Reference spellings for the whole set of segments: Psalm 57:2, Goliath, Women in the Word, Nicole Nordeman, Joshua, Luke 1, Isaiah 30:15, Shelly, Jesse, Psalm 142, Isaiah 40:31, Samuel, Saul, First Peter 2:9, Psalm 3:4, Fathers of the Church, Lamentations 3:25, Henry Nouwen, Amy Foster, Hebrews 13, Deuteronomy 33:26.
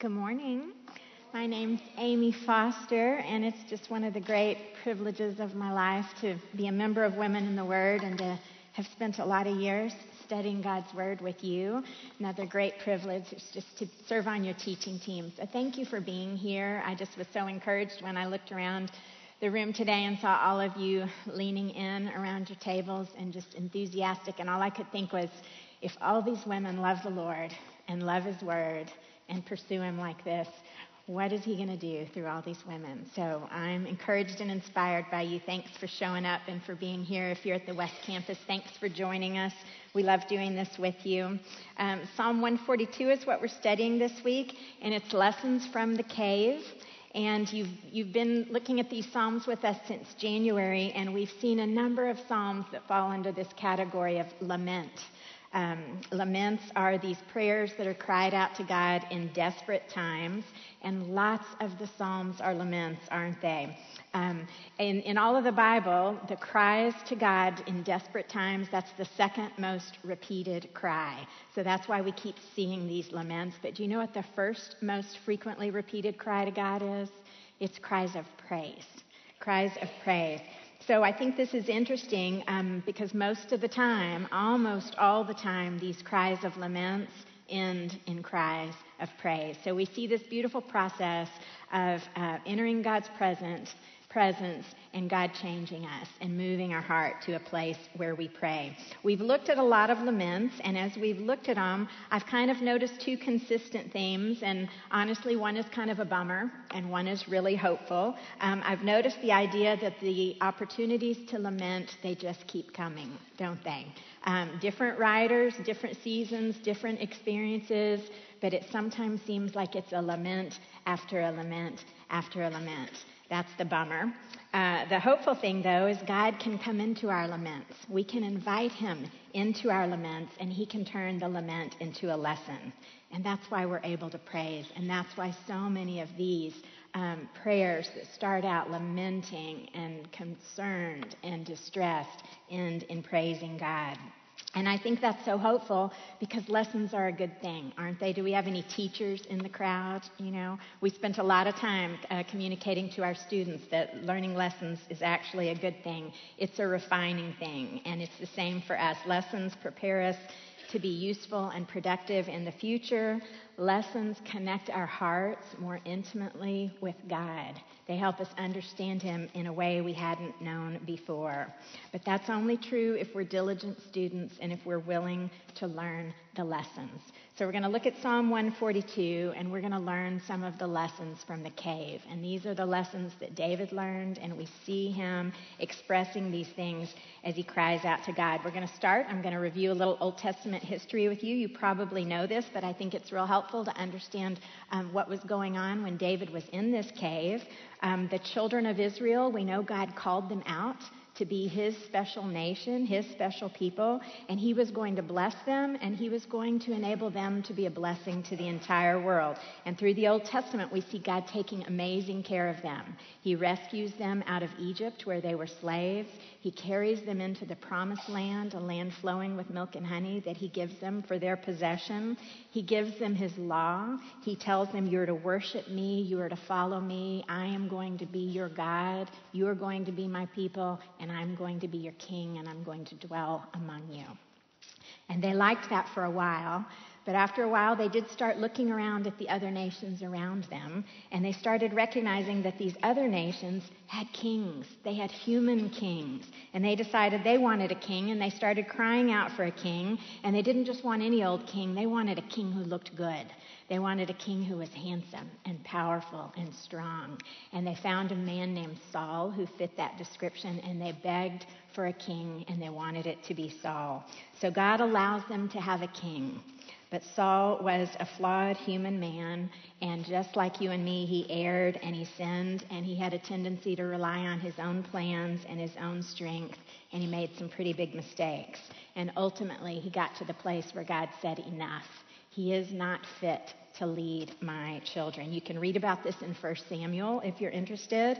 Good morning. My name's Amy Foster, and it's just one of the great privileges of my life to be a member of Women in the Word and to have spent a lot of years studying God's Word with you. Another great privilege is just to serve on your teaching team. So thank you for being here. I just was so encouraged when I looked around the room today and saw all of you leaning in around your tables and just enthusiastic. And all I could think was, if all these women love the Lord and love His Word and pursue Him like this, what is He going to do through all these women? So I'm encouraged and inspired by you. Thanks for showing up and for being here. If you're at the West Campus, thanks for joining us. We love doing this with you. Psalm 142 is what we're studying this week, and it's Lessons from the Cave. And you've been looking at these psalms with us since January, and we've seen a number of psalms that fall under this category of lament. Laments are these prayers that are cried out to God in desperate times, and lots of the psalms are laments, aren't they? In all of the Bible, the cries to God in desperate times, that's the second most repeated cry. So that's why we keep seeing these laments. But do you know what the first most frequently repeated cry to God is? It's cries of praise. Cries of praise. So I think this is interesting because most of the time, almost all the time, these cries of laments end in cries of praise. So we see this beautiful process of entering God's presence and God changing us and moving our heart to a place where we pray. We've looked at a lot of laments, and as we've looked at them, I've kind of noticed two consistent themes, and honestly, one is kind of a bummer, and one is really hopeful. I've noticed the idea that the opportunities to lament, they just keep coming, don't they? Different writers, different seasons, different experiences, but it sometimes seems like it's a lament after a lament after a lament. That's the bummer. The hopeful thing, though, is God can come into our laments. We can invite Him into our laments, and He can turn the lament into a lesson. And that's why we're able to praise, and that's why so many of these prayers that start out lamenting and concerned and distressed end in praising God. And I think that's so hopeful because lessons are a good thing, aren't they? Do we have any teachers in the crowd? You know, we spent a lot of time communicating to our students that learning lessons is actually a good thing. It's a refining thing, and it's the same for us. Lessons prepare us to be useful and productive in the future. Lessons connect our hearts more intimately with God. They help us understand Him in a way we hadn't known before. But that's only true if we're diligent students and if we're willing to learn the lessons. So we're going to look at Psalm 142, and we're going to learn some of the lessons from the cave. And these are the lessons that David learned, and we see him expressing these things as he cries out to God. We're going to start. I'm going to review a little Old Testament history with you. You probably know this, but I think it's real helpful to understand what was going on when David was in this cave. The children of Israel, we know God called them out to be His special nation, His special people, and He was going to bless them, and He was going to enable them to be a blessing to the entire world. And through the Old Testament, we see God taking amazing care of them. He rescues them out of Egypt where they were slaves. He carries them into the promised land, a land flowing with milk and honey that He gives them for their possession. He gives them His law. He tells them, you're to worship Me, you are to follow Me, I am going to be your God, you are going to be My people, and I'm going to be your king, and I'm going to dwell among you. And they liked that for a while, but after a while they did start looking around at the other nations around them, and they started recognizing that these other nations had kings. They had human kings, and they decided they wanted a king, and they started crying out for a king, and they didn't just want any old king. They wanted a king who looked good. They wanted a king who was handsome and powerful and strong. And they found a man named Saul who fit that description, and they begged for a king, and they wanted it to be Saul. So God allows them to have a king. But Saul was a flawed human man, and just like you and me, he erred and he sinned, and he had a tendency to rely on his own plans and his own strength, and he made some pretty big mistakes. And ultimately, he got to the place where God said, enough. He is not fit to lead my children. You can read about this in 1 Samuel if you're interested.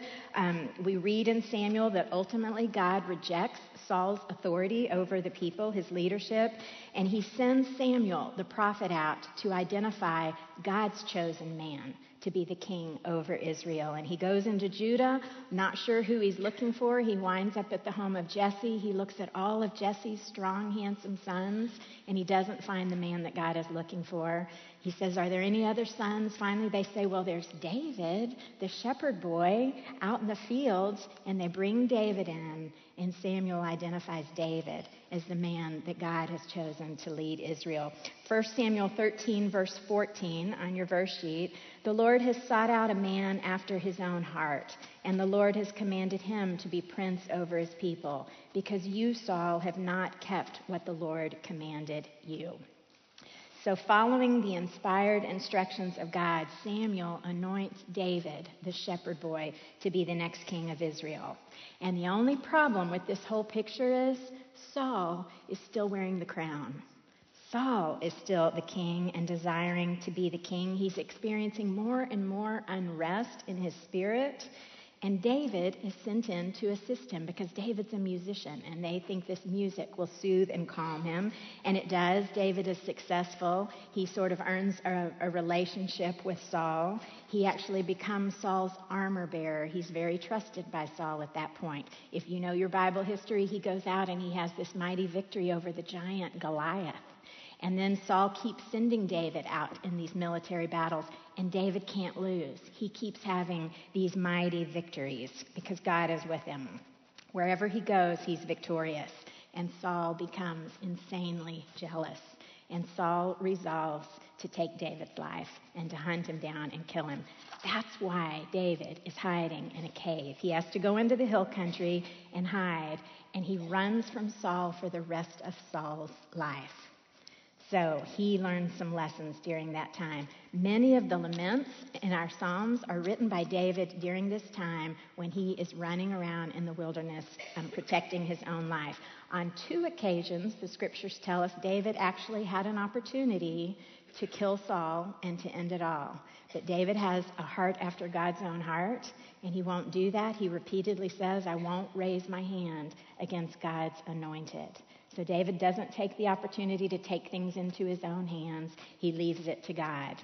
We read in Samuel that ultimately God rejects Saul's authority over the people, his leadership, and he sends Samuel, the prophet, out to identify God's chosen man to be the king over Israel. And he goes into Judah, not sure who he's looking for. He winds up at the home of Jesse. He looks at all of Jesse's strong, handsome sons, and he doesn't find the man that God is looking for. He says, "Are there any other sons?" Finally, they say, "Well, there's David, the shepherd boy, out in the fields." And they bring David in, and Samuel identifies David as the man that God has chosen to lead Israel. 1 Samuel 13, verse 14 on your verse sheet. "The Lord has sought out a man after his own heart, and the Lord has commanded him to be prince over his people, because you, Saul, have not kept what the Lord commanded you." So following the inspired instructions of God, Samuel anoints David, the shepherd boy, to be the next king of Israel. And the only problem with this whole picture is Saul is still wearing the crown. Saul is still the king and desiring to be the king. He's experiencing more and more unrest in his spirit. And David is sent in to assist him because David's a musician, and they think this music will soothe and calm him. And it does. David is successful. He sort of earns a relationship with Saul. He actually becomes Saul's armor bearer. He's very trusted by Saul at that point. If you know your Bible history, he goes out and he has this mighty victory over the giant Goliath. And then Saul keeps sending David out in these military battles, and David can't lose. He keeps having these mighty victories because God is with him. Wherever he goes, he's victorious. And Saul becomes insanely jealous. And Saul resolves to take David's life and to hunt him down and kill him. That's why David is hiding in a cave. He has to go into the hill country and hide, and he runs from Saul for the rest of Saul's life. So he learned some lessons during that time. Many of the laments in our Psalms are written by David during this time when he is running around in the wilderness protecting his own life. On two occasions, the scriptures tell us David actually had an opportunity to kill Saul and to end it all. But David has a heart after God's own heart, and he won't do that. He repeatedly says, "I won't raise my hand against God's anointed." So David doesn't take the opportunity to take things into his own hands. He leaves it to God.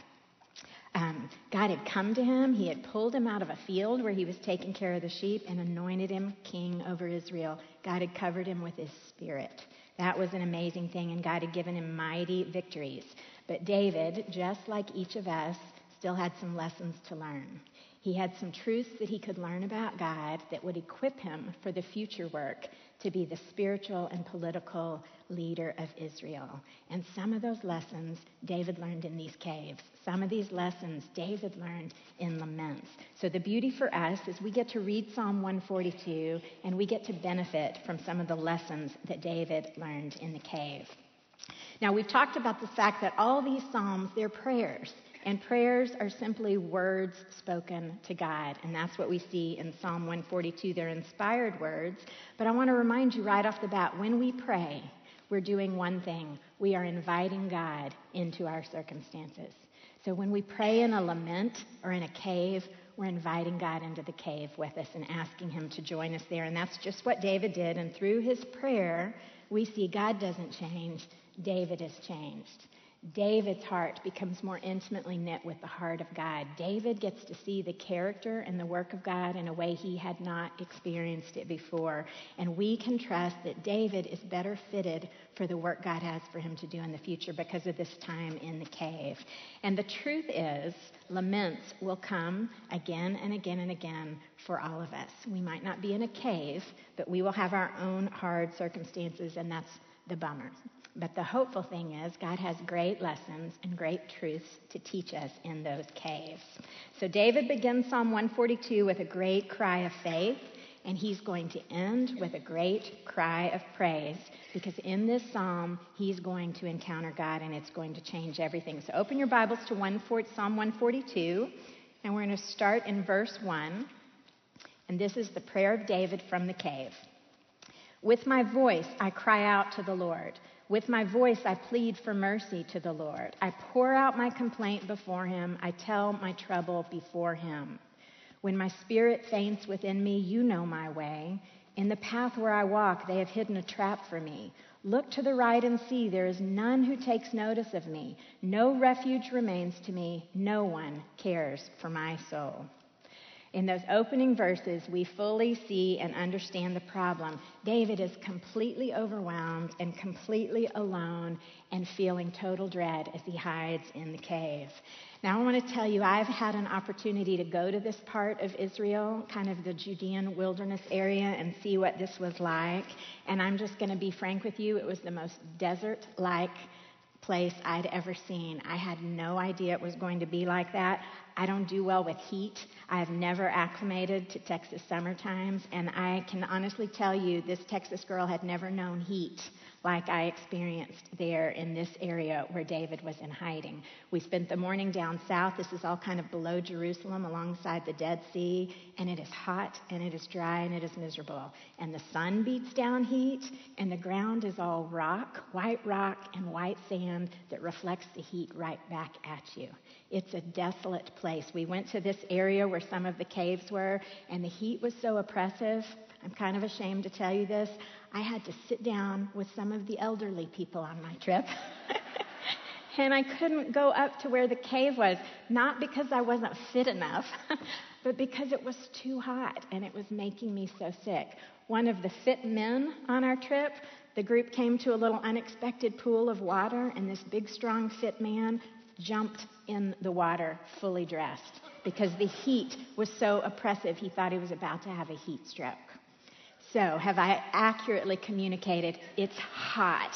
God had come to him. He had pulled him out of a field where he was taking care of the sheep and anointed him king over Israel. God had covered him with his spirit. That was an amazing thing, and God had given him mighty victories. But David, just like each of us, still had some lessons to learn. He had some truths that he could learn about God that would equip him for the future work to be the spiritual and political leader of Israel. And some of those lessons David learned in these caves. Some of these lessons David learned in laments. So the beauty for us is we get to read Psalm 142, and we get to benefit from some of the lessons that David learned in the cave. Now, we've talked about the fact that all these psalms, they're prayers. And prayers are simply words spoken to God. And that's what we see in Psalm 142. They're inspired words. But I want to remind you right off the bat, when we pray, we're doing one thing. We are inviting God into our circumstances. So when we pray in a lament or in a cave, we're inviting God into the cave with us and asking him to join us there. And that's just what David did. And through his prayer, we see God doesn't change. David is changed. David's heart becomes more intimately knit with the heart of God. David gets to see the character and the work of God in a way he had not experienced it before. And we can trust that David is better fitted for the work God has for him to do in the future because of this time in the cave. And the truth is, laments will come again and again and again for all of us. We might not be in a cave, but we will have our own hard circumstances, and that's the bummer. But the hopeful thing is God has great lessons and great truths to teach us in those caves. So David begins Psalm 142 with a great cry of faith, and he's going to end with a great cry of praise, because in this psalm, he's going to encounter God, and it's going to change everything. So open your Bibles to Psalm 142, and we're going to start in verse 1. And this is the prayer of David from the cave. "With my voice I cry out to the Lord. With my voice, I plead for mercy to the Lord. I pour out my complaint before him. I tell my trouble before him. When my spirit faints within me, you know my way. In the path where I walk, they have hidden a trap for me. Look to the right and see, there is none who takes notice of me. No refuge remains to me. No one cares for my soul. In those opening verses, we fully see and understand the problem. David is completely overwhelmed and completely alone and feeling total dread as he hides in the cave. Now, I want to tell you, I've had an opportunity to go to this part of Israel, kind of the Judean wilderness area, and see what this was like. And I'm just going to be frank with you, it was the most desert-like place I'd ever seen. I had no idea it was going to be like that. I don't do well with heat. I have never acclimated to Texas summertimes, and I can honestly tell you this Texas girl had never known heat like I experienced there in this area where David was in hiding. We spent the morning down south. This is all kind of below Jerusalem alongside the Dead Sea, and it is hot, and it is dry, and it is miserable. And the sun beats down heat, and the ground is all rock and white sand that reflects the heat right back at you. It's a desolate place. We went to this area where some of the caves were, and the heat was so oppressive. I'm kind of ashamed to tell you this. I had to sit down with some of the elderly people on my trip. And I couldn't go up to where the cave was, not because I wasn't fit enough, but because it was too hot and it was making me so sick. One of the fit men on our trip, the group came to a little unexpected pool of water, and this big, strong, fit man jumped in the water fully dressed because the heat was so oppressive he thought he was about to have a heat stroke. So have I accurately communicated? It's hot.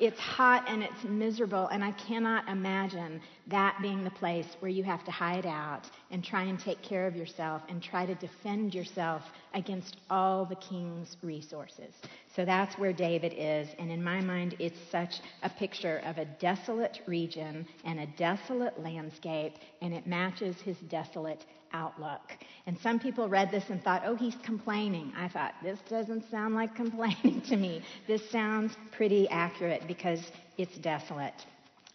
It's hot and it's miserable, and I cannot imagine that being the place where you have to hide out and try and take care of yourself and try to defend yourself against all the king's resources. So that's where David is, and in my mind, it's such a picture of a desolate region and a desolate landscape, and it matches his desolate outlook. And some people read this and thought, oh, he's complaining. I thought, this doesn't sound like complaining to me. This sounds pretty accurate because it's desolate.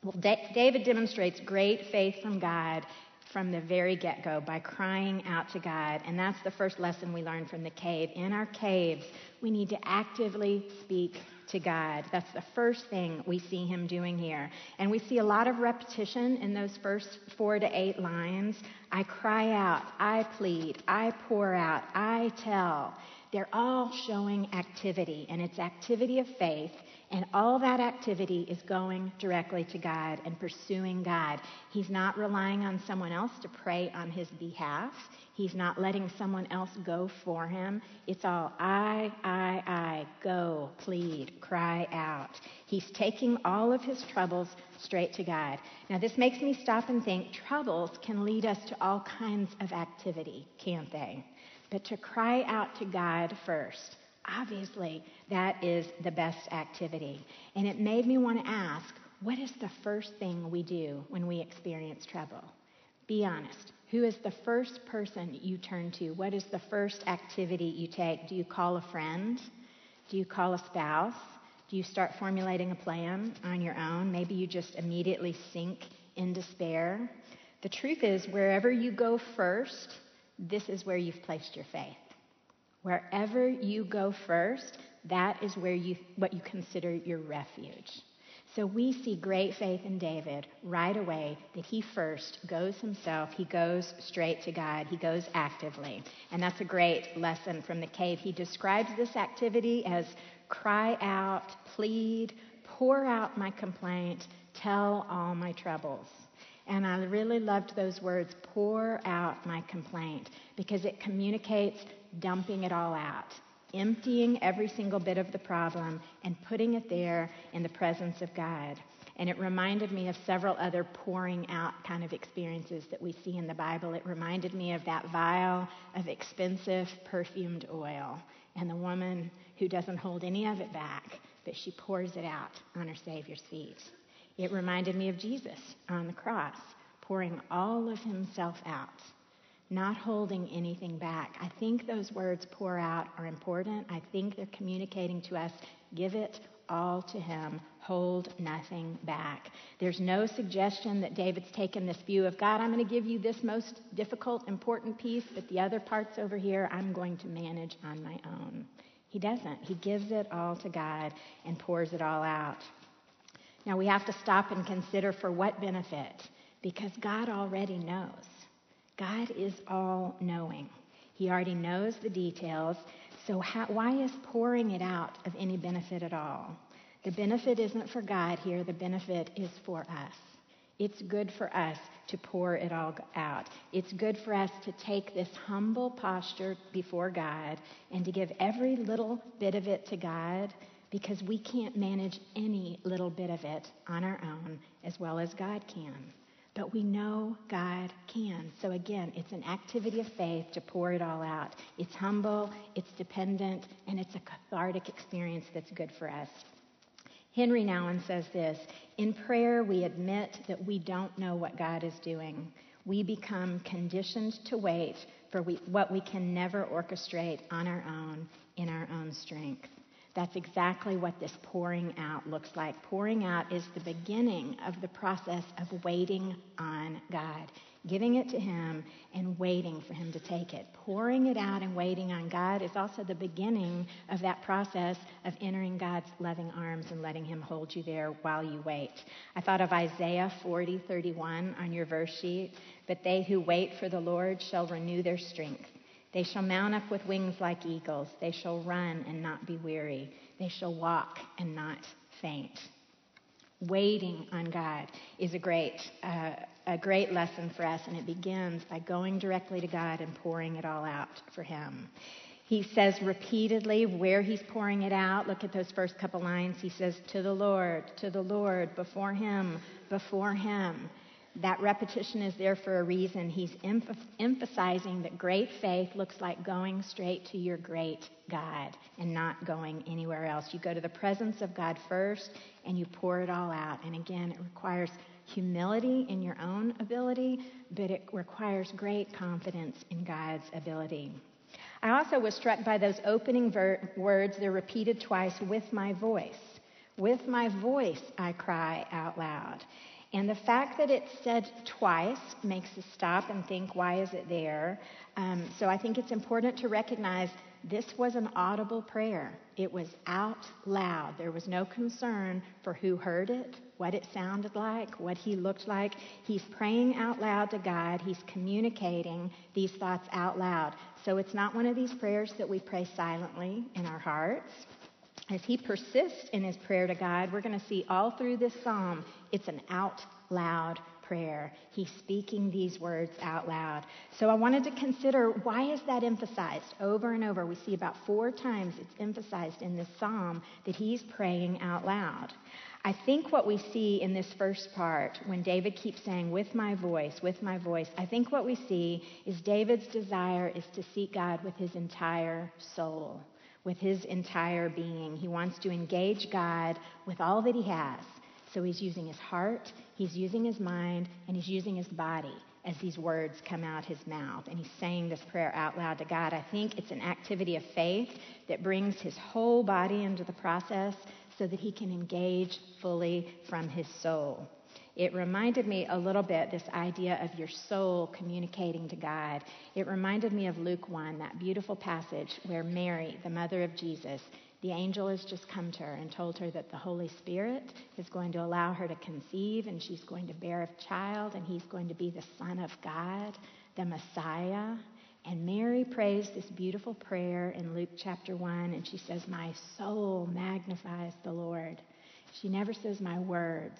Well, David demonstrates great faith from God from the very get-go by crying out to God. And that's the first lesson we learned from the cave. In our caves, we need to actively speak to God. That's the first thing we see him doing here. And we see a lot of repetition in those first 4 to 8 lines. I cry out, I plead, I pour out, I tell. They're all showing activity, and it's activity of faith. And all that activity is going directly to God and pursuing God. He's not relying on someone else to pray on his behalf. He's not letting someone else go for him. It's all I, go, plead, cry out. He's taking all of his troubles straight to God. Now, this makes me stop and think, troubles can lead us to all kinds of activity, can't they? But to cry out to God first, obviously, that is the best activity. And it made me want to ask, what is the first thing we do when we experience trouble? Be honest. Who is the first person you turn to? What is the first activity you take? Do you call a friend? Do you call a spouse? Do you start formulating a plan on your own? Maybe you just immediately sink in despair. The truth is, wherever you go first, this is where you've placed your faith. Wherever you go first, that is where what you consider your refuge. So we see great faith in David right away that he first goes himself, he goes straight to God, he goes actively. And that's a great lesson from the cave. He describes this activity as cry out, plead, pour out my complaint, tell all my troubles. And I really loved those words, pour out my complaint, because it communicates dumping it all out, emptying every single bit of the problem and putting it there in the presence of God. And it reminded me of several other pouring out kind of experiences that we see in the Bible. It reminded me of that vial of expensive perfumed oil and the woman who doesn't hold any of it back, but she pours it out on her Savior's feet. It reminded me of Jesus on the cross, pouring all of himself out, not holding anything back. I think those words, pour out, are important. I think they're communicating to us, give it all to him. Hold nothing back. There's no suggestion that David's taken this view of, God, I'm going to give you this most difficult, important piece, but the other parts over here I'm going to manage on my own. He doesn't. He gives it all to God and pours it all out. Now we have to stop and consider for what benefit, because God already knows. God is all-knowing. He already knows the details. So why is pouring it out of any benefit at all? The benefit isn't for God here. The benefit is for us. It's good for us to pour it all out. It's good for us to take this humble posture before God and to give every little bit of it to God, because we can't manage any little bit of it on our own as well as God can. But we know God can. So again, it's an activity of faith to pour it all out. It's humble, it's dependent, and it's a cathartic experience that's good for us. Henry Nouwen says this, in prayer we admit that we don't know what God is doing. We become conditioned to wait for what we can never orchestrate on our own, in our own strength. That's exactly what this pouring out looks like. Pouring out is the beginning of the process of waiting on God, giving it to him and waiting for him to take it. Pouring it out and waiting on God is also the beginning of that process of entering God's loving arms and letting him hold you there while you wait. I thought of Isaiah 40:31 on your verse sheet, but they who wait for the Lord shall renew their strength. They shall mount up with wings like eagles. They shall run and not be weary. They shall walk and not faint. Waiting on God is a great lesson for us, and it begins by going directly to God and pouring it all out for him. He says repeatedly where he's pouring it out. Look at those first couple lines. He says, to the Lord, before him, before him. That repetition is there for a reason. He's emphasizing that great faith looks like going straight to your great God and not going anywhere else. You go to the presence of God first and you pour it all out. And again, it requires humility in your own ability, but it requires great confidence in God's ability. I also was struck by those opening words. They're repeated twice, with my voice. With my voice, I cry out loud. And the fact that it's said twice makes us stop and think, why is it there? So I think it's important to recognize this was an audible prayer. It was out loud. There was no concern for who heard it, what it sounded like, what he looked like. He's praying out loud to God. He's communicating these thoughts out loud. So it's not one of these prayers that we pray silently in our hearts. As he persists in his prayer to God, we're going to see all through this psalm, it's an out loud prayer. He's speaking these words out loud. So I wanted to consider, why is that emphasized over and over? We see about 4 times it's emphasized in this psalm that he's praying out loud. I think what we see in this first part, when David keeps saying, with my voice, I think what we see is David's desire is to seek God with his entire soul, with his entire being. He wants to engage God with all that he has. So he's using his heart, he's using his mind, and he's using his body as these words come out his mouth. And he's saying this prayer out loud to God. I think it's an activity of faith that brings his whole body into the process so that he can engage fully from his soul. It reminded me a little bit, this idea of your soul communicating to God. It reminded me of Luke 1, that beautiful passage where Mary, the mother of Jesus, the angel has just come to her and told her that the Holy Spirit is going to allow her to conceive, and she's going to bear a child, and he's going to be the Son of God, the Messiah. And Mary prays this beautiful prayer in Luke chapter 1, and she says, my soul magnifies the Lord. She never says my words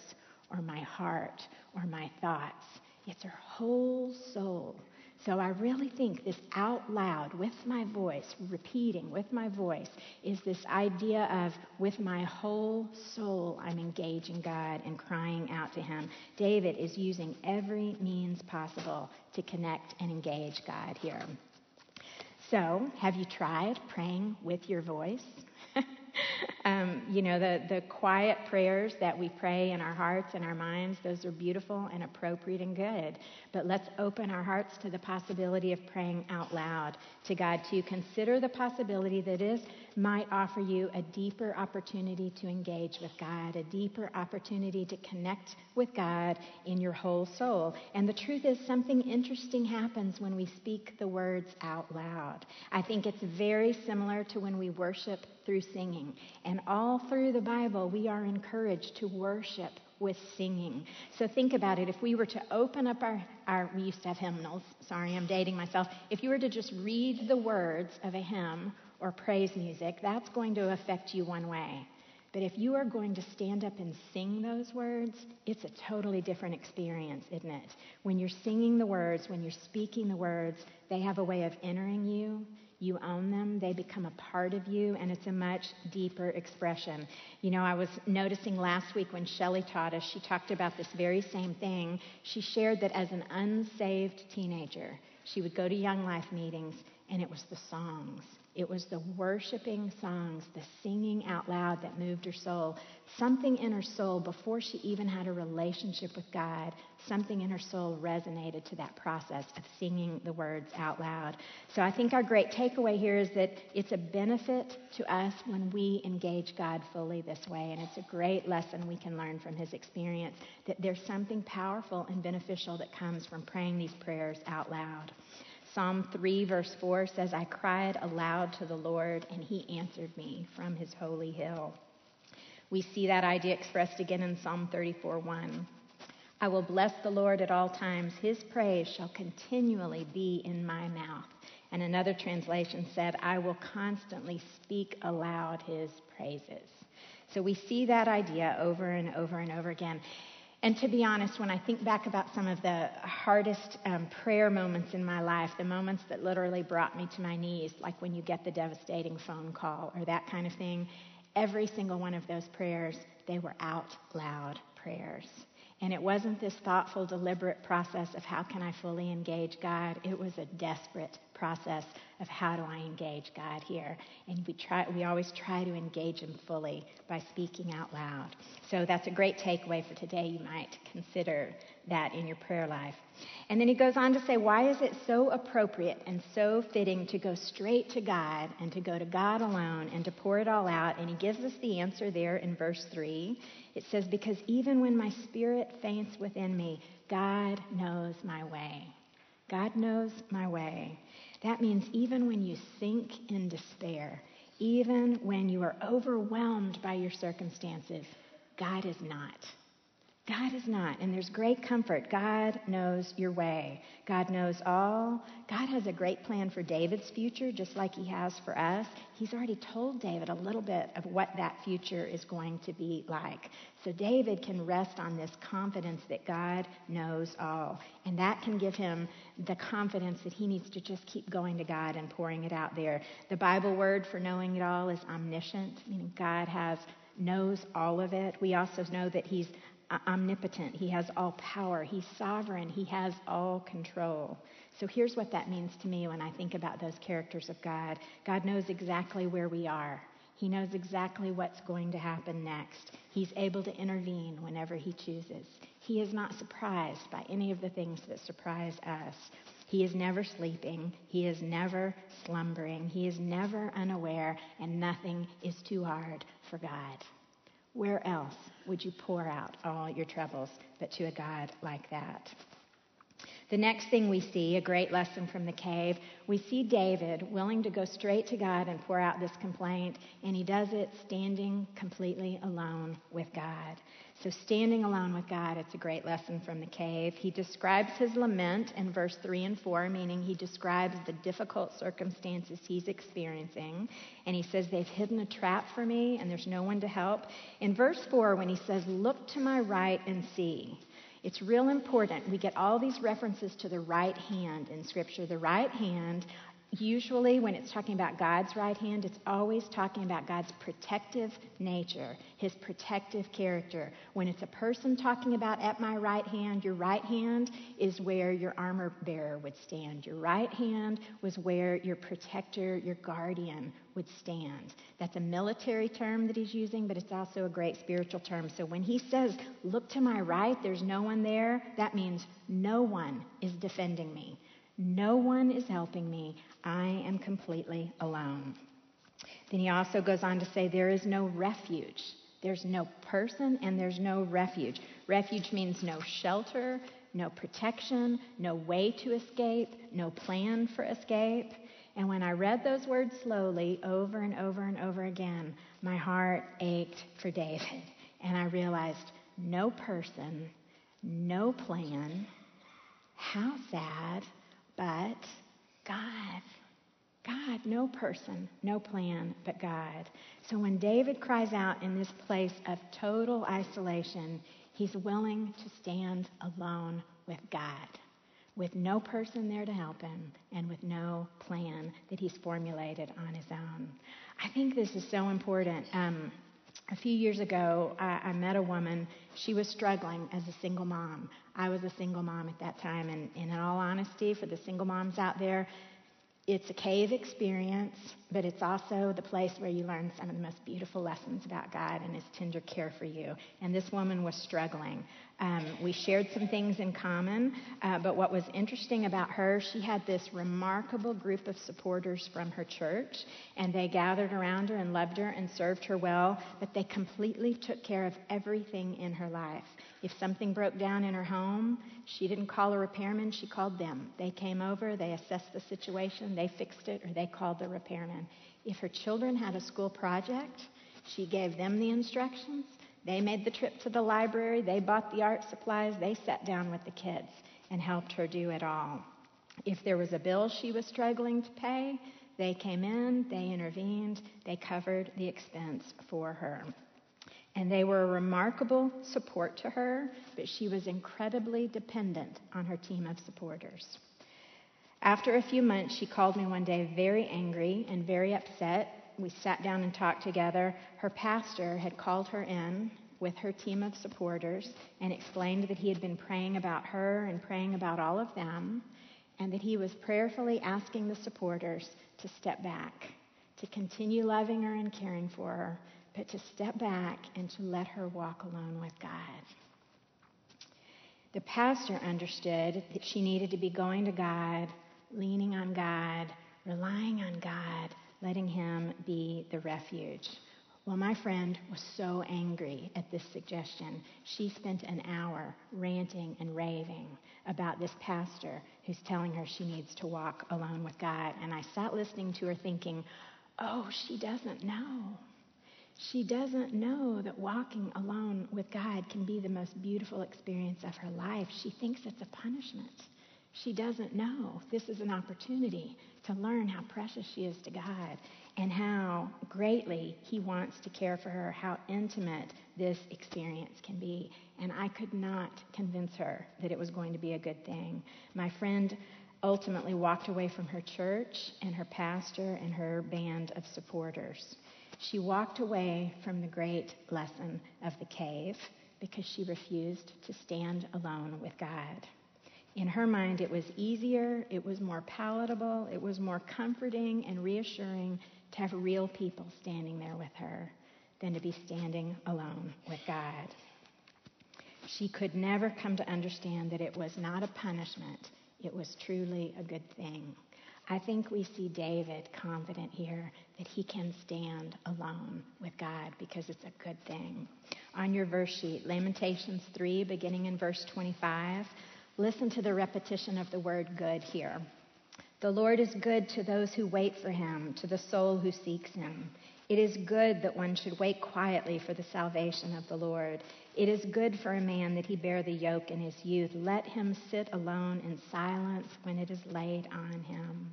or my heart or my thoughts. It's her whole soul. So I really think this out loud, with my voice, repeating with my voice, is this idea of, with my whole soul, I'm engaging God and crying out to him. David is using every means possible to connect and engage God here. So have you tried praying with your voice? The quiet prayers that we pray in our hearts and our minds, those are beautiful and appropriate and good. But let's open our hearts to the possibility of praying out loud to God too. Consider the possibility that it might offer you a deeper opportunity to engage with God, a deeper opportunity to connect with God in your whole soul. And the truth is, something interesting happens when we speak the words out loud. I think it's very similar to when we worship through singing. And all through the Bible, we are encouraged to worship with singing. So think about it. If we were to open up our we used to have hymnals. Sorry, I'm dating myself. If you were to just read the words of a hymn or praise music, that's going to affect you one way. But if you are going to stand up and sing those words, it's a totally different experience, isn't it? When you're singing the words, when you're speaking the words, they have a way of entering you. You own them, they become a part of you, and it's a much deeper expression. You know, I was noticing last week when Shelly taught us, she talked about this very same thing. She shared that as an unsaved teenager, she would go to Young Life meetings, and it was the songs. It was the worshiping songs, the singing out loud that moved her soul. Something in her soul, before she even had a relationship with God, something in her soul resonated to that process of singing the words out loud. So I think our great takeaway here is that it's a benefit to us when we engage God fully this way, and it's a great lesson we can learn from his experience, that there's something powerful and beneficial that comes from praying these prayers out loud. Psalm 3, verse 4 says, I cried aloud to the Lord, and he answered me from his holy hill. We see that idea expressed again in Psalm 34:1. I will bless the Lord at all times. His praise shall continually be in my mouth. And another translation said, I will constantly speak aloud his praises. So we see that idea over and over and over again. And to be honest, when I think back about some of the hardest prayer moments in my life, the moments that literally brought me to my knees, like when you get the devastating phone call or that kind of thing, every single one of those prayers, they were out loud prayers. And it wasn't this thoughtful, deliberate process of how can I fully engage God. It was a desperate process of how do I engage God here. And we always try to engage him fully by speaking out loud. So that's a great takeaway for today. You might consider that in your prayer life. And then he goes on to say, why is it so appropriate and so fitting to go straight to God and to go to God alone and to pour it all out? And he gives us the answer there in verse 3. It says, because even when my spirit faints within me, God knows my way. God knows my way. That means even when you sink in despair, even when you are overwhelmed by your circumstances, God is not. God is not. And there's great comfort. God knows your way. God knows all. God has a great plan for David's future, just like he has for us. He's already told David a little bit of what that future is going to be like. So David can rest on this confidence that God knows all. And that can give him the confidence that he needs to just keep going to God and pouring it out there. The Bible word for knowing it all is omniscient, meaning God knows all of it. We also know that he's omnipotent. He has all power. He's sovereign. He has all control. So here's what that means to me when I think about those characters of God. God knows exactly where we are. He knows exactly what's going to happen next. He's able to intervene whenever he chooses. He is not surprised by any of the things that surprise us. He is never sleeping. He is never slumbering. He is never unaware, and nothing is too hard for God. Where else would you pour out all your troubles but to a God like that? The next thing we see, a great lesson from the cave, we see David willing to go straight to God and pour out this complaint, and he does it standing completely alone with God. So standing alone with God, it's a great lesson from the cave. He describes his lament in verse 3 and 4, meaning he describes the difficult circumstances he's experiencing. And he says, they've hidden a trap for me, and there's no one to help. In verse 4, when he says, look to my right and see, it's real important. We get all these references to the right hand in Scripture. The right hand Usually when it's talking about God's right hand, it's always talking about God's protective nature, his protective character. When it's a person talking about at my right hand, your right hand is where your armor bearer would stand. Your right hand was where your protector, your guardian would stand. That's a military term that he's using, but it's also a great spiritual term. So when he says, look to my right, there's no one there, that means no one is defending me. No one is helping me. I am completely alone. Then he also goes on to say there is no refuge. There's no person and there's no refuge. Refuge means no shelter, no protection, no way to escape, no plan for escape. And when I read those words slowly over and over and over again, my heart ached for David. And I realized no person, no plan. How sad. But God, no person, no plan, but God. So when David cries out in this place of total isolation, he's willing to stand alone with God, with no person there to help him and with no plan that he's formulated on his own. I think this is so important. A few years ago, I met a woman. She was struggling as a single mom. I was a single mom at that time, and in all honesty, for the single moms out there, it's a cave experience, but it's also the place where you learn some of the most beautiful lessons about God and his tender care for you. And this woman was struggling. We shared some things in common, but what was interesting about her, she had this remarkable group of supporters from her church, and they gathered around her and loved her and served her well, but they completely took care of everything in her life. If something broke down in her home, she didn't call a repairman, she called them. They came over, they assessed the situation, they fixed it, or they called the repairman. If her children had a school project, she gave them the instructions. They made the trip to the library, they bought the art supplies, they sat down with the kids and helped her do it all. If there was a bill she was struggling to pay, they came in, they intervened, they covered the expense for her. And they were a remarkable support to her, but she was incredibly dependent on her team of supporters. After a few months, she called me one day very angry and very upset. We sat down and talked together. Her pastor had called her in with her team of supporters and explained that he had been praying about her and praying about all of them, and that he was prayerfully asking the supporters to step back, to continue loving her and caring for her, but to step back and to let her walk alone with God. The pastor understood that she needed to be going to God, leaning on God, relying on God, letting him be the refuge. Well, my friend was so angry at this suggestion. She spent an hour ranting and raving about this pastor who's telling her she needs to walk alone with God. And I sat listening to her thinking, oh, she doesn't know. She doesn't know that walking alone with God can be the most beautiful experience of her life. She thinks it's a punishment. She doesn't know this is an opportunity to learn how precious she is to God and how greatly he wants to care for her, how intimate this experience can be. And I could not convince her that it was going to be a good thing. My friend ultimately walked away from her church and her pastor and her band of supporters. She walked away from the great lesson of the cave because she refused to stand alone with God. In her mind, it was easier, it was more palatable, it was more comforting and reassuring to have real people standing there with her than to be standing alone with God. She could never come to understand that it was not a punishment, it was truly a good thing. I think we see David confident here that he can stand alone with God because it's a good thing. On your verse sheet, Lamentations 3, beginning in verse 25, listen to the repetition of the word good here. The Lord is good to those who wait for him, to the soul who seeks him. It is good that one should wait quietly for the salvation of the Lord. It is good for a man that he bear the yoke in his youth. Let him sit alone in silence when it is laid on him.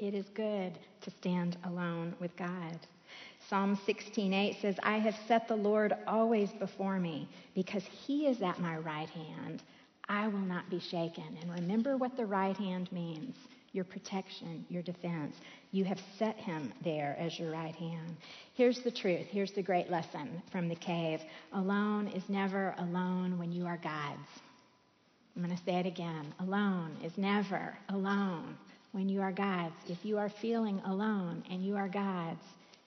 It is good to stand alone with God. Psalm 16:8 says, I have set the Lord always before me. Because he is at my right hand, I will not be shaken. And remember what the right hand means. your protection, your defense. You have set him there as your right hand. Here's the truth. Here's the great lesson from the cave. Alone is never alone when you are God's. I'm going to say it again. Alone is never alone when you are God's. If you are feeling alone and you are God's,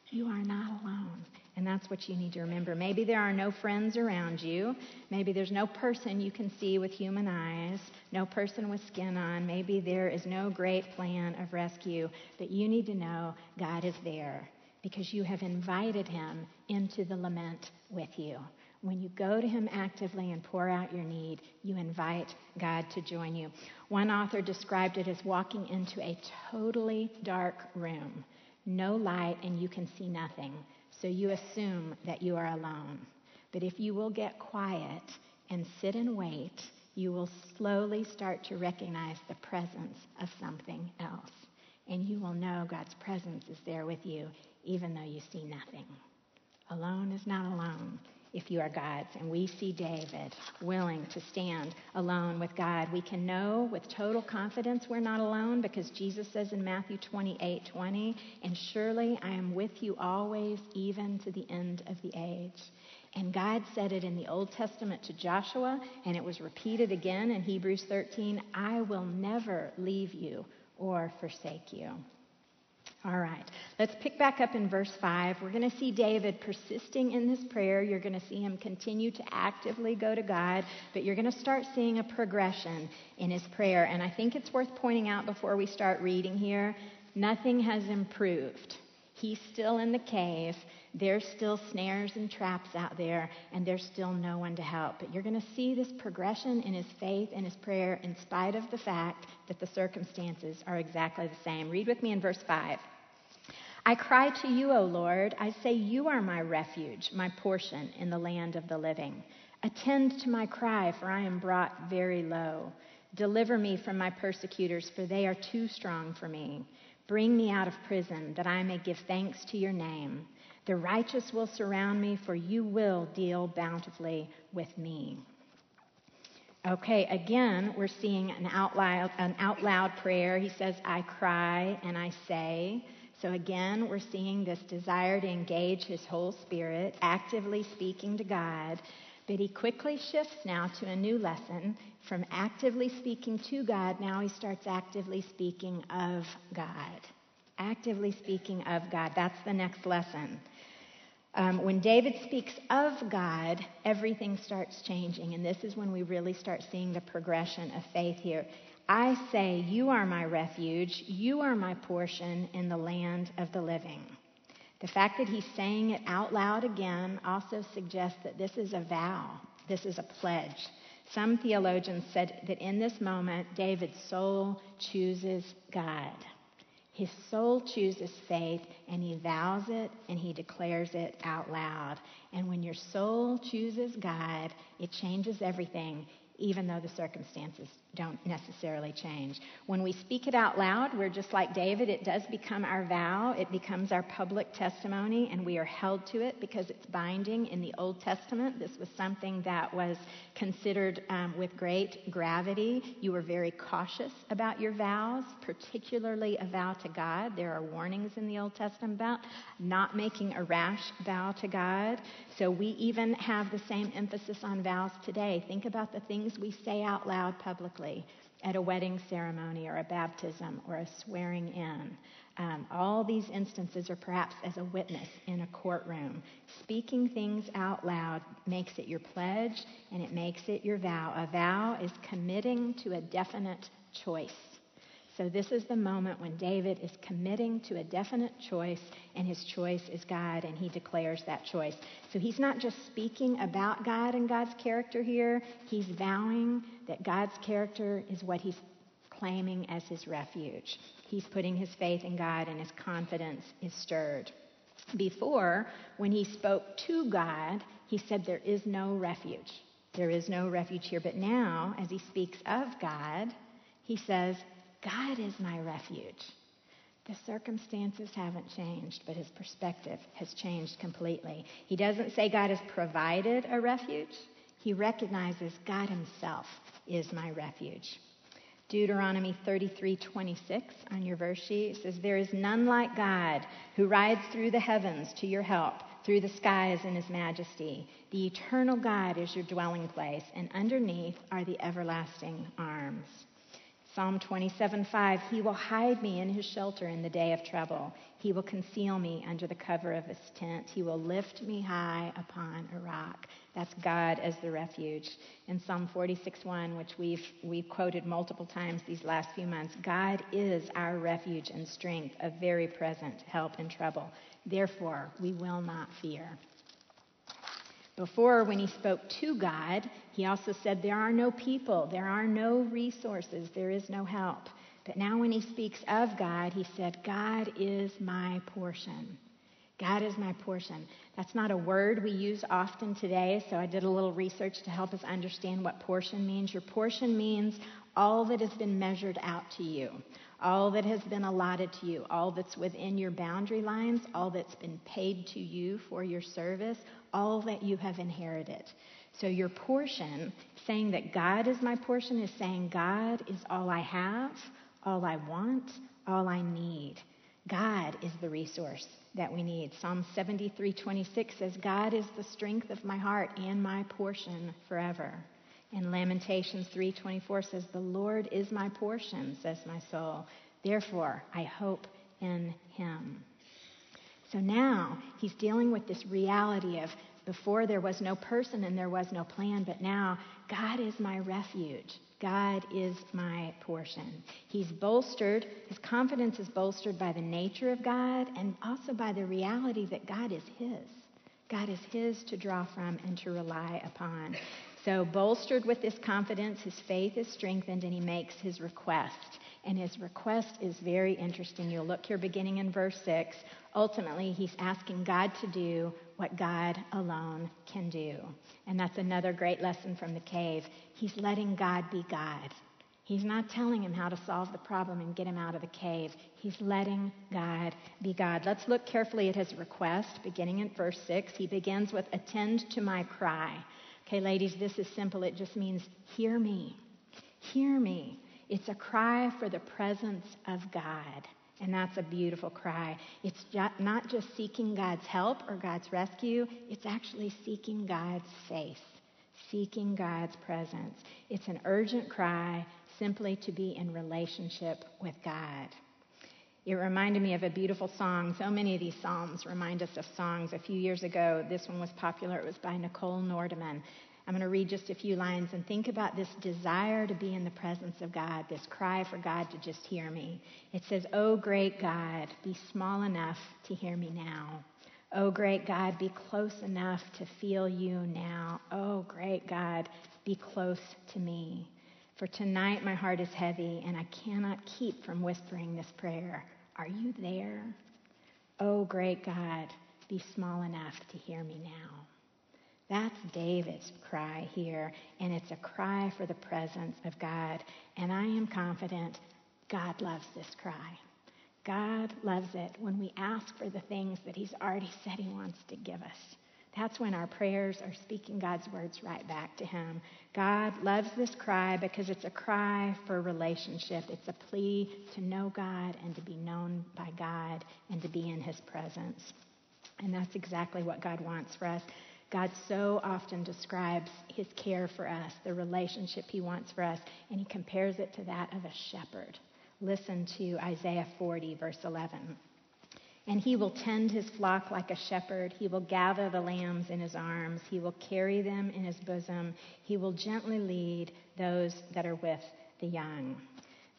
you are not alone. And that's what you need to remember. Maybe there are no friends around you. Maybe there's no person you can see with human eyes, no person with skin on. Maybe there is no great plan of rescue. But you need to know God is there because you have invited him into the lament with you. When you go to him actively and pour out your need, you invite God to join you. One author described it as walking into a totally dark room. No light, and you can see nothing. So you assume that you are alone. But if you will get quiet and sit and wait, you will slowly start to recognize the presence of something else. And you will know God's presence is there with you, even though you see nothing. Alone is not alone if you are God's. And we see David willing to stand alone with God. We can know with total confidence we're not alone because Jesus says in Matthew 28:20, "And surely I am with you always, even to the end of the age." And God said it in the Old Testament to Joshua, and it was repeated again in Hebrews 13, "I will never leave you or forsake you." All right, let's pick back up in verse 5. We're going to see David persisting in this prayer. You're going to see him continue to actively go to God, but you're going to start seeing a progression in his prayer. And I think it's worth pointing out before we start reading here, nothing has improved. He's still in the cave. There's still snares and traps out there, and there's still no one to help. But you're going to see this progression in his faith and his prayer in spite of the fact that the circumstances are exactly the same. Read with me in verse 5. "I cry to you, O Lord. I say you are my refuge, my portion in the land of the living. Attend to my cry, for I am brought very low. Deliver me from my persecutors, for they are too strong for me. Bring me out of prison, that I may give thanks to your name. The righteous will surround me, for you will deal bountifully with me." Okay, again, we're seeing an out loud prayer. He says, "I cry and I say." So again, we're seeing this desire to engage his whole spirit, actively speaking to God. But he quickly shifts now to a new lesson. From actively speaking to God, now he starts actively speaking of God. Actively speaking of God. That's the next lesson. When David speaks of God, everything starts changing. And this is when we really start seeing the progression of faith here. "I say, you are my refuge. You are my portion in the land of the living." The fact that he's saying it out loud again also suggests that this is a vow. This is a pledge. Some theologians said that in this moment, David's soul chooses God. His soul chooses faith, and he vows it, and he declares it out loud. And when your soul chooses God, it changes everything, even though the circumstances don't necessarily change. When we speak it out loud, we're just like David. It does become our vow. It becomes our public testimony, and we are held to it because it's binding in the Old Testament. This was something that was considered with great gravity. You were very cautious about your vows, particularly a vow to God. There are warnings in the Old Testament about not making a rash vow to God. So we even have the same emphasis on vows today. Think about the things we say out loud publicly. At a wedding ceremony or a baptism or a swearing in. All these instances are perhaps as a witness in a courtroom. Speaking things out loud makes it your pledge and it makes it your vow. A vow is committing to a definite choice. So this is the moment when David is committing to a definite choice, and his choice is God, and he declares that choice. So he's not just speaking about God and God's character here. He's vowing that God's character is what he's claiming as his refuge. He's putting his faith in God, and his confidence is stirred. Before, when he spoke to God, he said there is no refuge. There is no refuge here. But now, as he speaks of God, he says, God is my refuge. The circumstances haven't changed, but his perspective has changed completely. He doesn't say God has provided a refuge. He recognizes God himself is my refuge. Deuteronomy 33:26 on your verse sheet. It says, "There is none like God who rides through the heavens to your help, through the skies in his majesty. The eternal God is your dwelling place, and underneath are the everlasting arms." Psalm 27:5, "He will hide me in his shelter in the day of trouble. He will conceal me under the cover of his tent. He will lift me high upon a rock." That's God as the refuge. In Psalm 46:1, which we've quoted multiple times these last few months, "God is our refuge and strength, a very present help in trouble. Therefore, we will not fear." Before, when he spoke to God, he also said, "There are no people, there are no resources, there is no help." But now when he speaks of God, he said, "God is my portion." God is my portion. That's not a word we use often today, so I did a little research to help us understand what portion means. Your portion means all that has been measured out to you, all that has been allotted to you, all that's within your boundary lines, all that's been paid to you for your service, all that you have inherited. So your portion, saying that God is my portion, is saying God is all I have, all I want, all I need. God is the resource that we need. Psalm 73:26 says, "God is the strength of my heart and my portion forever." And Lamentations 3:24 says, "The Lord is my portion, says my soul. Therefore, I hope in him." So now he's dealing with this reality of before there was no person and there was no plan, but now God is my refuge. God is my portion. He's bolstered, his confidence is bolstered by the nature of God and also by the reality that God is his. God is his to draw from and to rely upon. So bolstered with this confidence, his faith is strengthened, and he makes his request. And his request is very interesting. You'll look here beginning in verse 6. Ultimately, he's asking God to do what God alone can do. And that's another great lesson from the cave. He's letting God be God. He's not telling him how to solve the problem and get him out of the cave. He's letting God be God. Let's look carefully at his request. Beginning in verse 6, he begins with, "Attend to my cry." Okay, ladies, this is simple. It just means, hear me. Hear me. It's a cry for the presence of God, and that's a beautiful cry. It's not just seeking God's help or God's rescue. It's actually seeking God's face, seeking God's presence. It's an urgent cry simply to be in relationship with God. It reminded me of a beautiful song. So many of these psalms remind us of songs. A few years ago, this one was popular. It was by Nicole Nordeman. I'm going to read just a few lines and think about this desire to be in the presence of God, this cry for God to just hear me. It says, "Oh, great God, be small enough to hear me now. Oh, great God, be close enough to feel you now. Oh, great God, be close to me. For tonight my heart is heavy, and I cannot keep from whispering this prayer. Are you there? Oh, great God, be small enough to hear me now." That's David's cry here, and it's a cry for the presence of God. And I am confident God loves this cry. God loves it when we ask for the things that he's already said he wants to give us. That's when our prayers are speaking God's words right back to him. God loves this cry because it's a cry for relationship. It's a plea to know God and to be known by God and to be in his presence. And that's exactly what God wants for us. God so often describes his care for us, the relationship he wants for us, and he compares it to that of a shepherd. Listen to Isaiah 40:11. "And he will tend his flock like a shepherd. He will gather the lambs in his arms. He will carry them in his bosom. He will gently lead those that are with the young."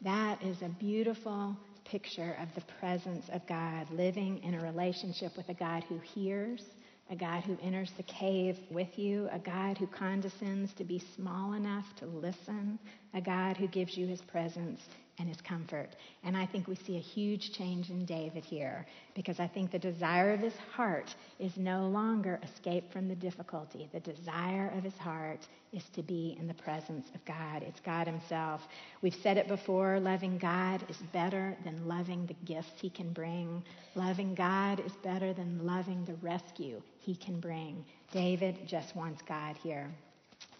That is a beautiful picture of the presence of God, living in a relationship with a God who hears, a God who enters the cave with you, a God who condescends to be small enough to listen, a God who gives you his presence and his comfort. And I think we see a huge change in David here, because I think the desire of his heart is no longer escape from the difficulty. The desire of his heart is to be in the presence of God. It's God himself. We've said it before, loving God is better than loving the gifts he can bring. Loving God is better than loving the rescue he can bring. David just wants God here.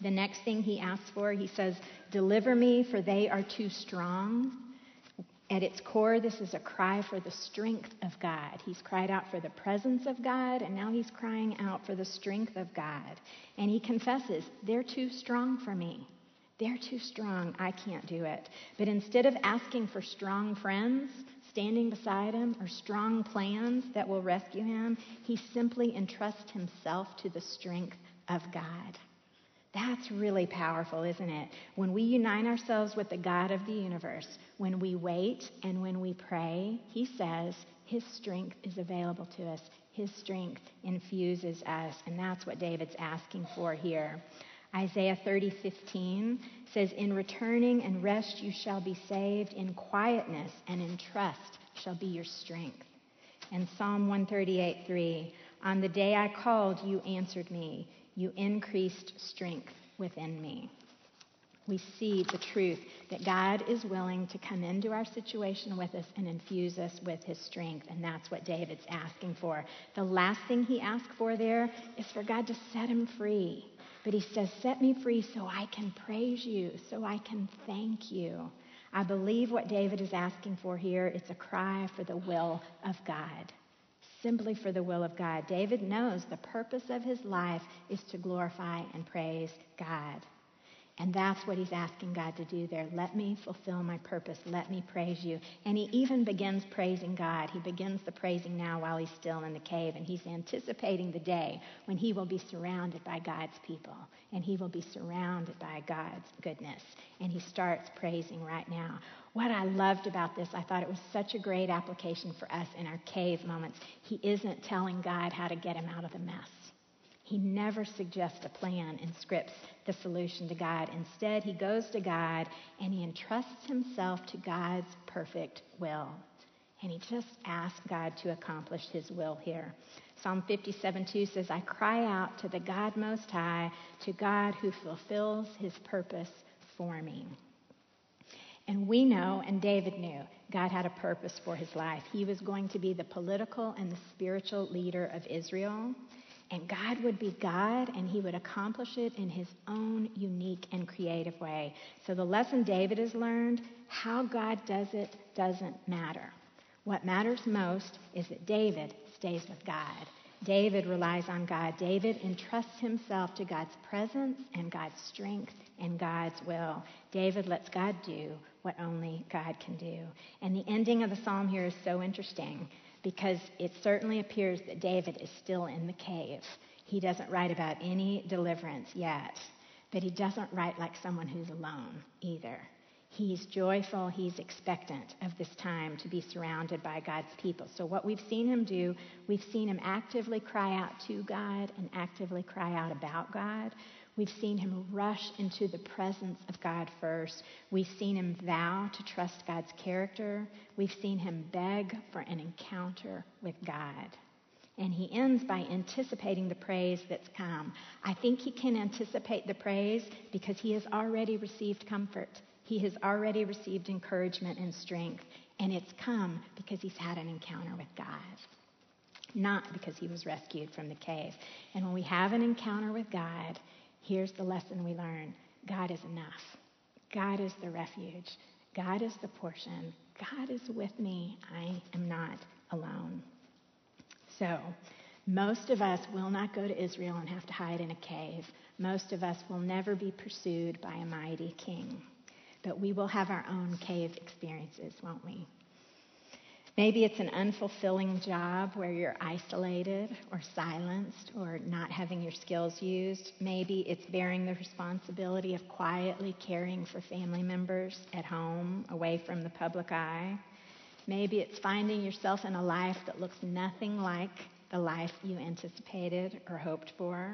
The next thing he asks for, he says, deliver me, for they are too strong. At its core, this is a cry for the strength of God. He's cried out for the presence of God, and now he's crying out for the strength of God. And he confesses, they're too strong for me. They're too strong. I can't do it. But instead of asking for strong friends standing beside him or strong plans that will rescue him, he simply entrusts himself to the strength of God. That's really powerful, isn't it? When we unite ourselves with the God of the universe, when we wait and when we pray, he says his strength is available to us. His strength infuses us, and that's what David's asking for here. Isaiah 30:15 says, in returning and rest you shall be saved, in quietness and in trust shall be your strength. And Psalm 138:3, on the day I called, you answered me. You increased strength within me. We see the truth that God is willing to come into our situation with us and infuse us with his strength, and that's what David's asking for. The last thing he asked for there is for God to set him free. But he says, set me free so I can praise you, so I can thank you. I believe what David is asking for here, it's a cry for the will of God, simply for the will of God. David knows the purpose of his life is to glorify and praise God. And that's what he's asking God to do there. Let me fulfill my purpose. Let me praise you. And he even begins praising God. He begins the praising now while he's still in the cave, and he's anticipating the day when he will be surrounded by God's people, and he will be surrounded by God's goodness. And he starts praising right now. What I loved about this, I thought it was such a great application for us in our cave moments. He isn't telling God how to get him out of the mess. He never suggests a plan and scripts the solution to God. Instead, he goes to God and he entrusts himself to God's perfect will. And he just asks God to accomplish his will here. Psalm 57:2 says, I cry out to the God Most High, to God who fulfills his purpose for me. And we know, and David knew, God had a purpose for his life. He was going to be the political and the spiritual leader of Israel. And God would be God, and he would accomplish it in his own unique and creative way. So the lesson David has learned, how God does it doesn't matter. What matters most is that David stays with God. David relies on God. David entrusts himself to God's presence and God's strength and God's will. David lets God do what only God can do. And the ending of the psalm here is so interesting, because it certainly appears that David is still in the cave. He doesn't write about any deliverance yet, but he doesn't write like someone who's alone either. He's joyful, he's expectant of this time to be surrounded by God's people. So what we've seen him do, we've seen him actively cry out to God and actively cry out about God. We've seen him rush into the presence of God first. We've seen him vow to trust God's character. We've seen him beg for an encounter with God. And he ends by anticipating the praise that's come. I think he can anticipate the praise because he has already received comfort. He has already received encouragement and strength. And it's come because he's had an encounter with God, not because he was rescued from the cave. And when we have an encounter with God, here's the lesson we learn. God is enough. God is the refuge. God is the portion. God is with me. I am not alone. So, most of us will not go to Israel and have to hide in a cave. Most of us will never be pursued by a mighty king. But we will have our own cave experiences, won't we? Maybe it's an unfulfilling job where you're isolated or silenced or not having your skills used. Maybe it's bearing the responsibility of quietly caring for family members at home, away from the public eye. Maybe it's finding yourself in a life that looks nothing like the life you anticipated or hoped for.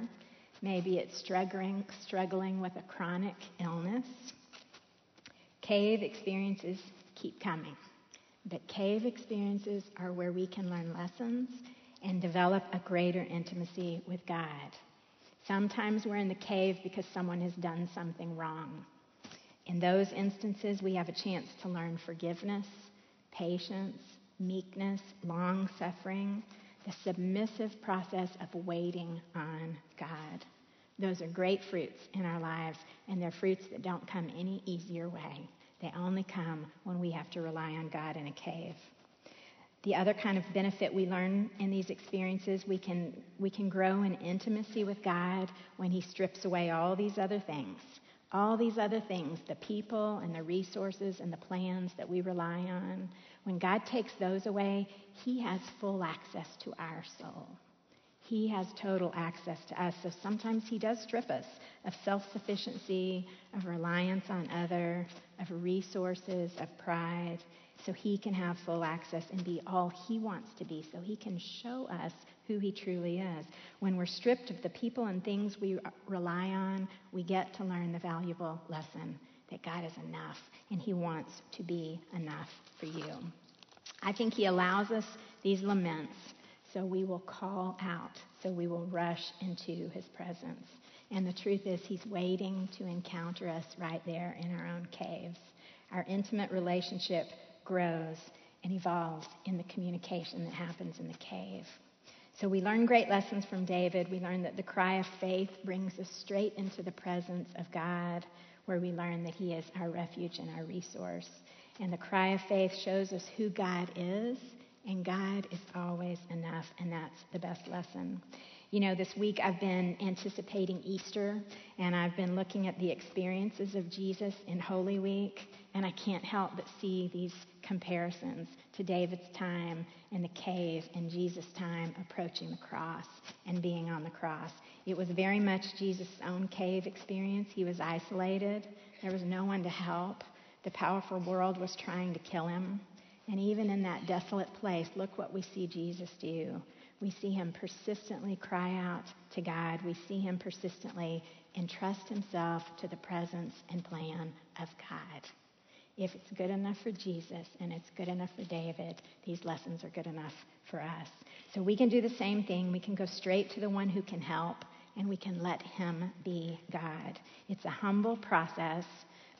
Maybe it's struggling with a chronic illness. Cave experiences keep coming. But cave experiences are where we can learn lessons and develop a greater intimacy with God. Sometimes we're in the cave because someone has done something wrong. In those instances, we have a chance to learn forgiveness, patience, meekness, long-suffering, the submissive process of waiting on God. Those are great fruits in our lives, and they're fruits that don't come any easier way. They only come when we have to rely on God in a cave. The other kind of benefit we learn in these experiences, we can grow in intimacy with God when he strips away all these other things. All these other things, the people and the resources and the plans that we rely on. When God takes those away, he has full access to our soul. He has total access to us. So sometimes he does strip us of self-sufficiency, of reliance on others, of resources, of pride, so he can have full access and be all he wants to be, so he can show us who he truly is. When we're stripped of the people and things we rely on, we get to learn the valuable lesson that God is enough, and he wants to be enough for you. I think he allows us these laments so we will call out, so we will rush into his presence. And the truth is, he's waiting to encounter us right there in our own caves. Our intimate relationship grows and evolves in the communication that happens in the cave. So we learn great lessons from David. We learn that the cry of faith brings us straight into the presence of God, where we learn that he is our refuge and our resource. And the cry of faith shows us who God is, and God is always enough, and that's the best lesson. You know, this week I've been anticipating Easter, and I've been looking at the experiences of Jesus in Holy Week, and I can't help but see these comparisons to David's time in the cave and Jesus' time approaching the cross and being on the cross. It was very much Jesus' own cave experience. He was isolated. There was no one to help. The powerful world was trying to kill him. And even in that desolate place, look what we see Jesus do. We see him persistently cry out to God. We see him persistently entrust himself to the presence and plan of God. If it's good enough for Jesus and it's good enough for David, these lessons are good enough for us. So we can do the same thing. We can go straight to the one who can help, and we can let him be God. It's a humble process,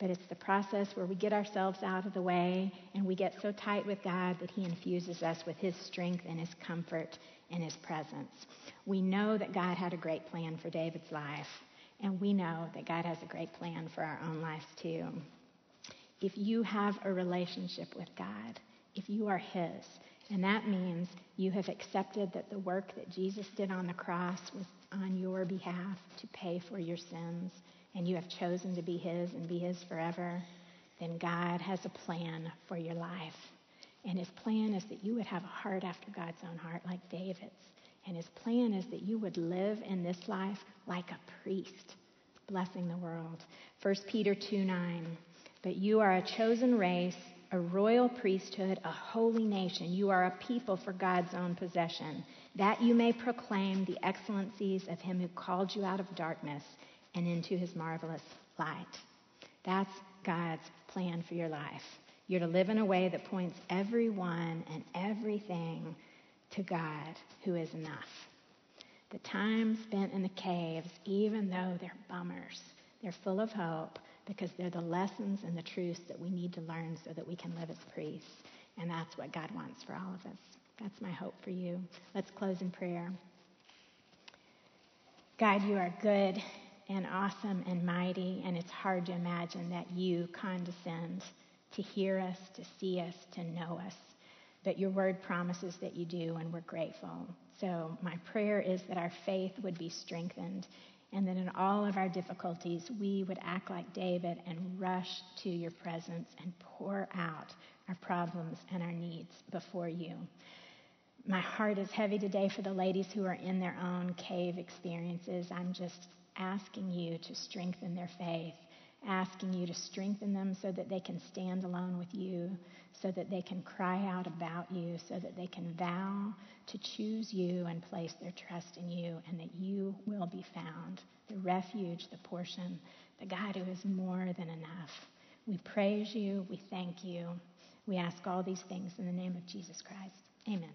but it's the process where we get ourselves out of the way and we get so tight with God that he infuses us with his strength and his comfort and his presence. We know that God had a great plan for David's life, and we know that God has a great plan for our own lives too. If you have a relationship with God, if you are his, and that means you have accepted that the work that Jesus did on the cross was on your behalf to pay for your sins, and you have chosen to be his and be his forever, then God has a plan for your life. And his plan is that you would have a heart after God's own heart, like David's. And his plan is that you would live in this life like a priest, blessing the world. First Peter 2:9, but you are a chosen race, a royal priesthood, a holy nation. You are a people for God's own possession, that you may proclaim the excellencies of him who called you out of darkness and into his marvelous light. That's God's plan for your life. You're to live in a way that points everyone and everything to God, who is enough. The time spent in the caves, even though they're bummers, they're full of hope, because they're the lessons and the truths that we need to learn so that we can live as priests. And that's what God wants for all of us. That's my hope for you. Let's close in prayer. God, you are good and awesome and mighty, and it's hard to imagine that you condescend to hear us, to see us, to know us. But your word promises that you do, and we're grateful. So my prayer is that our faith would be strengthened, and that in all of our difficulties, we would act like David and rush to your presence and pour out our problems and our needs before you. My heart is heavy today for the ladies who are in their own cave experiences. I'm just asking you to strengthen their faith, asking you to strengthen them so that they can stand alone with you, so that they can cry out about you, so that they can vow to choose you and place their trust in you, and that you will be found, the refuge, the portion, the God who is more than enough. We praise you. We thank you. We ask all these things in the name of Jesus Christ. Amen.